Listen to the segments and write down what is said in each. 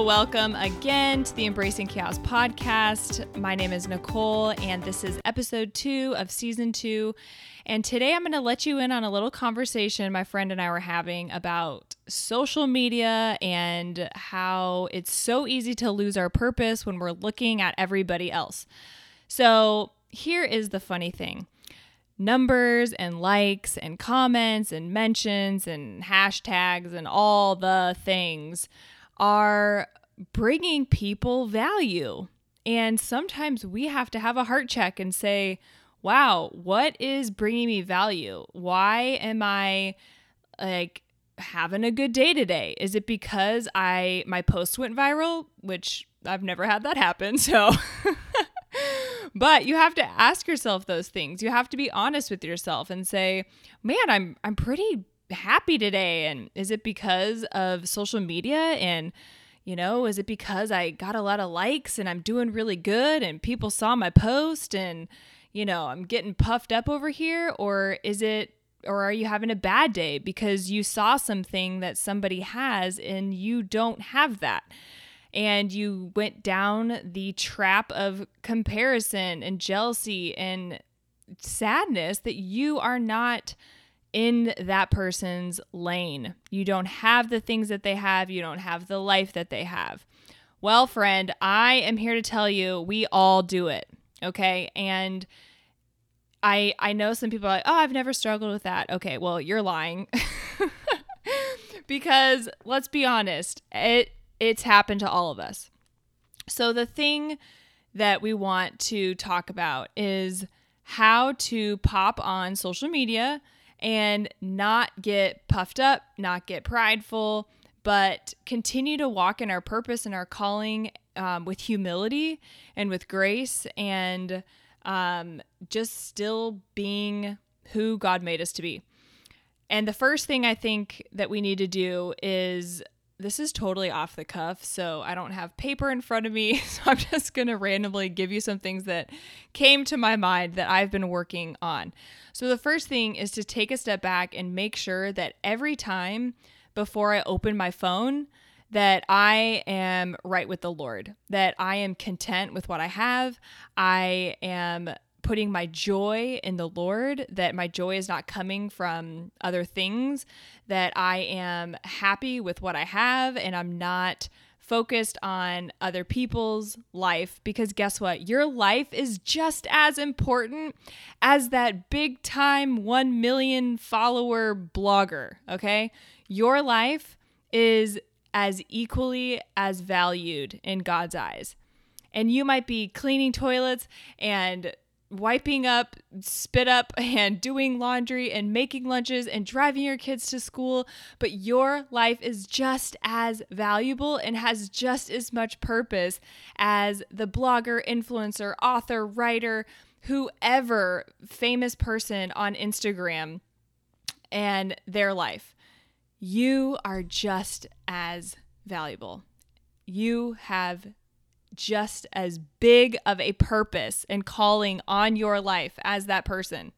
Well, welcome again to the Embracing Chaos podcast. My name is Nicole, and this is episode 2 of season 2. And today I'm going to let you in on a little conversation my friend and I were having about social media and how it's so easy to lose our purpose when we're looking at everybody else. So here is the funny thing. Numbers and likes and comments and mentions and hashtags and all the things are bringing people value. And sometimes we have to have a heart check and say, wow, what is bringing me value? Why am I like having a good day today? Is it because my post went viral, which I've never had that happen, so... But you have to ask yourself those things. You have to be honest with yourself and say, man, I'm pretty happy today. And is it because of social media? And, you know, is it because I got a lot of likes and I'm doing really good and people saw my post and, you know, I'm getting puffed up over here? Or are you having a bad day because you saw something that somebody has and you don't have that? And you went down the trap of comparison and jealousy and sadness that you are not in that person's lane. You don't have the things that they have. You don't have the life that they have. Well, friend, I am here to tell you we all do it, okay? And I know some people are like, oh, I've never struggled with that. Okay, well, you're lying. Because let's be honest, It's happened to all of us. So the thing that we want to talk about is how to pop on social media and not get puffed up, not get prideful, but continue to walk in our purpose and our calling with humility and with grace and just still being who God made us to be. And the first thing I think that we need to do is... This is totally off the cuff, so I don't have paper in front of me, so I'm just going to randomly give you some things that came to my mind that I've been working on. So the first thing is to take a step back and make sure that every time before I open my phone that I am right with the Lord, that I am content with what I have, I am putting my joy in the Lord, that my joy is not coming from other things, that I am happy with what I have and I'm not focused on other people's life. Because guess what? Your life is just as important as that big time 1 million follower blogger, okay? Your life is as equally as valued in God's eyes. And you might be cleaning toilets and wiping up, spit up, and doing laundry and making lunches and driving your kids to school, but your life is just as valuable and has just as much purpose as the blogger, influencer, author, writer, whoever famous person on Instagram and their life. You are just as valuable. You have just as big of a purpose and calling on your life as that person.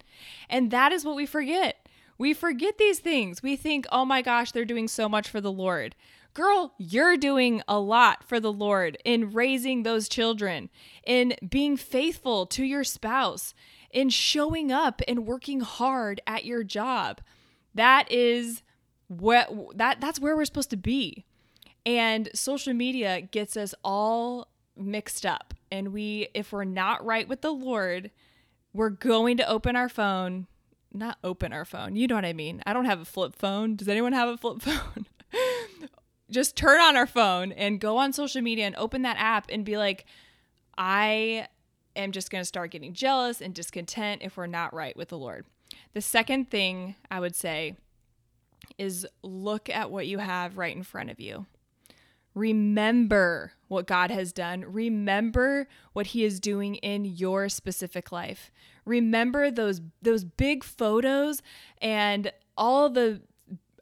And that is what we forget. We forget these things. We think, oh my gosh, they're doing so much for the Lord. Girl, you're doing a lot for the Lord in raising those children, in being faithful to your spouse, in showing up and working hard at your job. That's where we're supposed to be. And social media gets us all mixed up, and if we're not right with the Lord, we're going to open our phone. You know what I mean? I don't have a flip phone. Does anyone have a flip phone? Just turn on our phone and go on social media and open that app and be like, I am just going to start getting jealous and discontent if we're not right with the Lord. The second thing I would say is look at what you have right in front of you. Remember what God has done. Remember what he is doing in your specific life. Remember those big photos and all the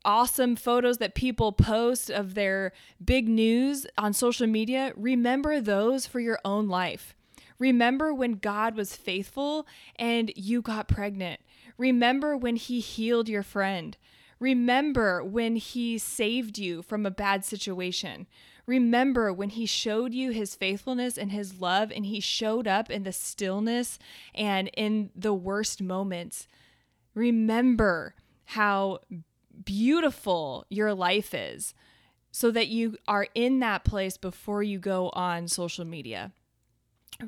awesome photos that people post of their big news on social media. Remember those for your own life. Remember when God was faithful and you got pregnant. Remember when he healed your friend. Remember when he saved you from a bad situation. Remember when he showed you his faithfulness and his love, and he showed up in the stillness and in the worst moments. Remember how beautiful your life is so that you are in that place before you go on social media.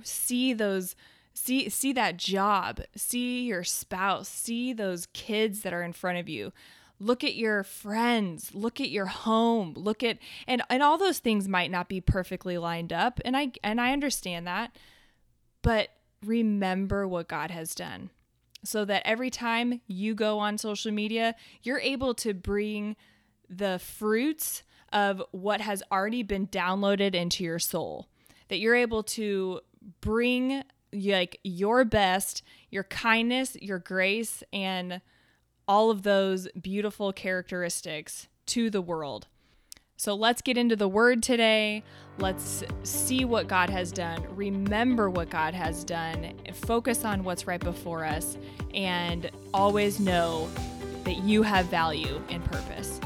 See those, see that job, see your spouse, see those kids that are in front of you. Look at your friends, look at your home, look at, and all those things might not be perfectly lined up. And I understand that, but remember what God has done so that every time you go on social media, you're able to bring the fruits of what has already been downloaded into your soul, that you're able to bring like your best, your kindness, your grace, and all of those beautiful characteristics to the world. So let's get into the word today. Let's see what God has done. Remember what God has done. Focus on what's right before us, and always know that you have value and purpose.